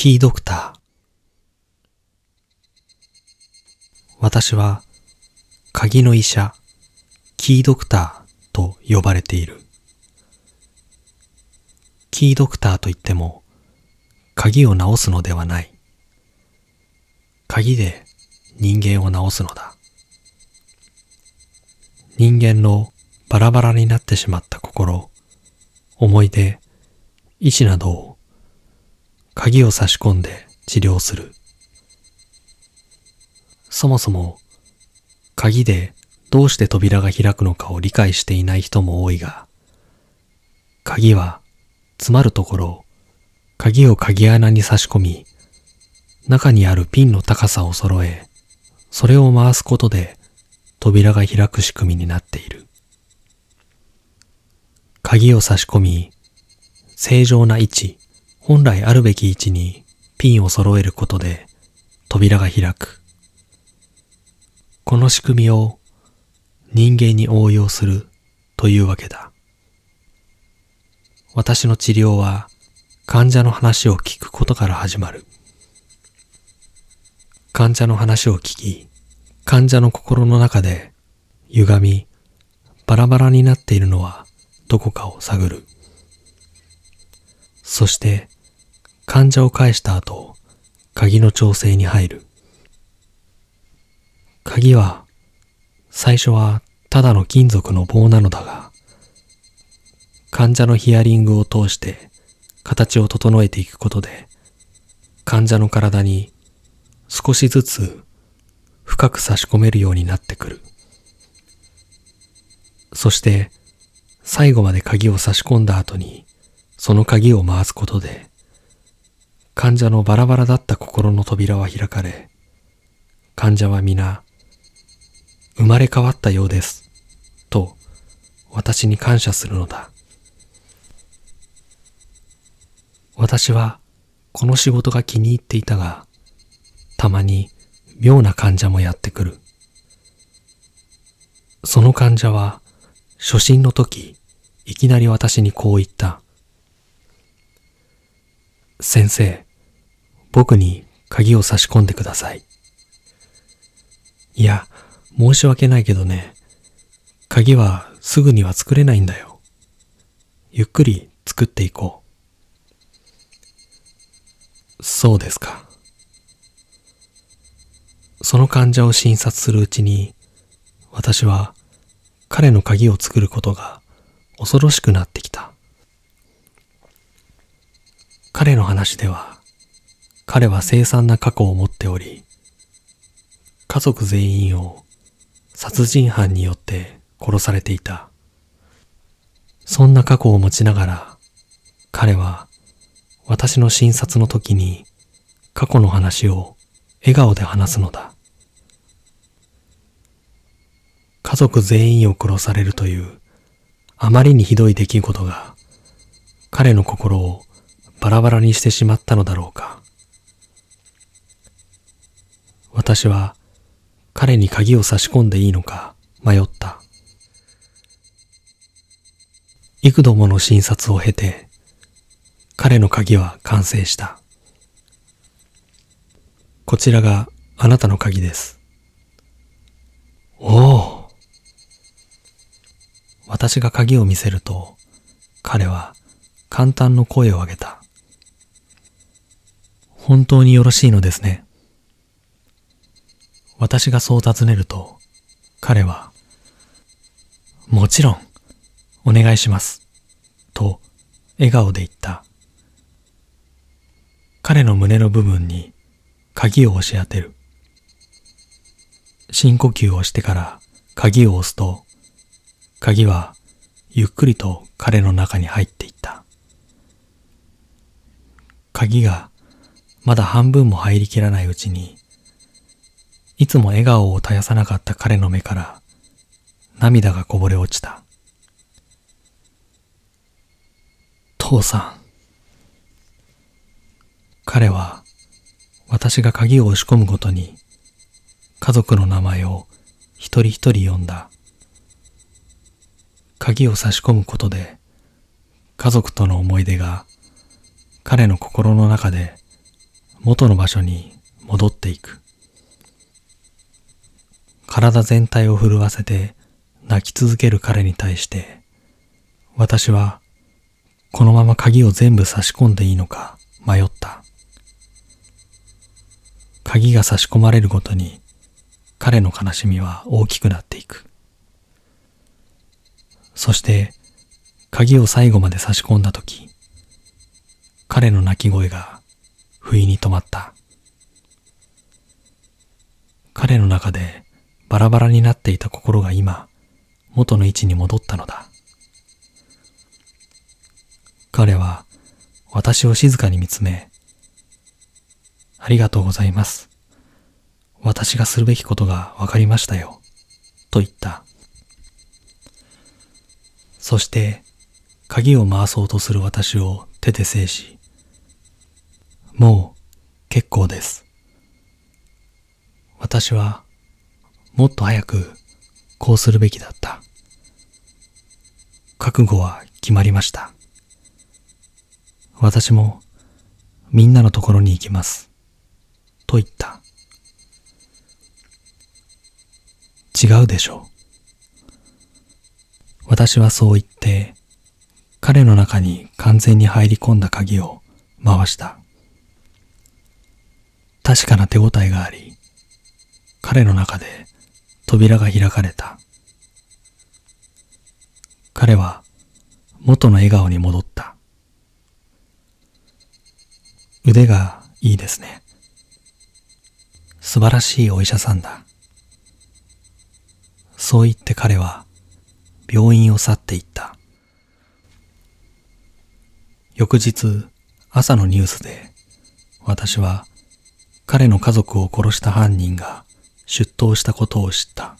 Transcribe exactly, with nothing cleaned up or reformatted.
キードクター。私は鍵の医者、キードクターと呼ばれている。キードクターといっても鍵を直すのではない。鍵で人間を直すのだ。人間のバラバラになってしまった心、思い出、意志などを鍵を差し込んで治療する。そもそも鍵でどうして扉が開くのかを理解していない人も多いが、鍵は詰まるところ、鍵を鍵穴に差し込み、中にあるピンの高さを揃え、それを回すことで扉が開く仕組みになっている。鍵を差し込み、正常な位置、本来あるべき位置にピンを揃えることで扉が開く。この仕組みを人間に応用するというわけだ。私の治療は患者の話を聞くことから始まる。患者の話を聞き、患者の心の中で歪み、バラバラになっているのはどこかを探る。そして、患者を返した後、鍵の調整に入る。鍵は、最初はただの金属の棒なのだが、患者のヒアリングを通して形を整えていくことで、患者の体に少しずつ深く差し込めるようになってくる。そして、最後まで鍵を差し込んだ後に、その鍵を回すことで、患者のバラバラだった心の扉は開かれ、患者は皆、生まれ変わったようです、と私に感謝するのだ。私はこの仕事が気に入っていたが、たまに妙な患者もやってくる。その患者は、初診の時、いきなり私にこう言った。先生、僕に鍵を差し込んでください。いや、申し訳ないけどね、鍵はすぐには作れないんだよ。ゆっくり作っていこう。そうですか。その患者を診察するうちに、私は彼の鍵を作ることが恐ろしくなってきた。彼の話では、彼は凄惨な過去を持っており、家族全員を殺人犯によって殺されていた。そんな過去を持ちながら、彼は私の診察の時に過去の話を笑顔で話すのだ。家族全員を殺されるというあまりにひどい出来事が彼の心をバラバラにしてしまったのだろうか。私は彼に鍵を差し込んでいいのか迷った。幾度もの診察を経て、彼の鍵は完成した。こちらがあなたの鍵です。おお。私が鍵を見せると、彼は簡単な声を上げた。本当によろしいのですね。私がそう尋ねると、彼は、もちろん、お願いします、と笑顔で言った。彼の胸の部分に鍵を押し当てる。深呼吸をしてから鍵を押すと、鍵はゆっくりと彼の中に入っていった。鍵が、まだ半分も入りきらないうちに、いつも笑顔を絶やさなかった彼の目から涙がこぼれ落ちた。父さん。彼は私が鍵を押し込むごとに家族の名前を一人一人呼んだ。鍵を差し込むことで家族との思い出が彼の心の中で元の場所に戻っていく。体全体を震わせて泣き続ける彼に対して、私はこのまま鍵を全部差し込んでいいのか迷った。鍵が差し込まれるごとに彼の悲しみは大きくなっていく。そして鍵を最後まで差し込んだとき、彼の泣き声が不意に止まった。彼の中でバラバラになっていた心が今、元の位置に戻ったのだ。彼は私を静かに見つめ、ありがとうございます。私がするべきことがわかりましたよ。と言った。そして、鍵を回そうとする私を手で制し、もう結構です。私はもっと早くこうするべきだった。覚悟は決まりました。私もみんなのところに行きます。と言った。違うでしょう。私はそう言って、彼の中に完全に入り込んだ鍵を回した。確かな手応えがあり、彼の中で扉が開かれた。彼は元の笑顔に戻った。腕がいいですね。素晴らしいお医者さんだ。そう言って彼は病院を去っていった。翌日朝のニュースで私は彼の家族を殺した犯人が出頭したことを知った。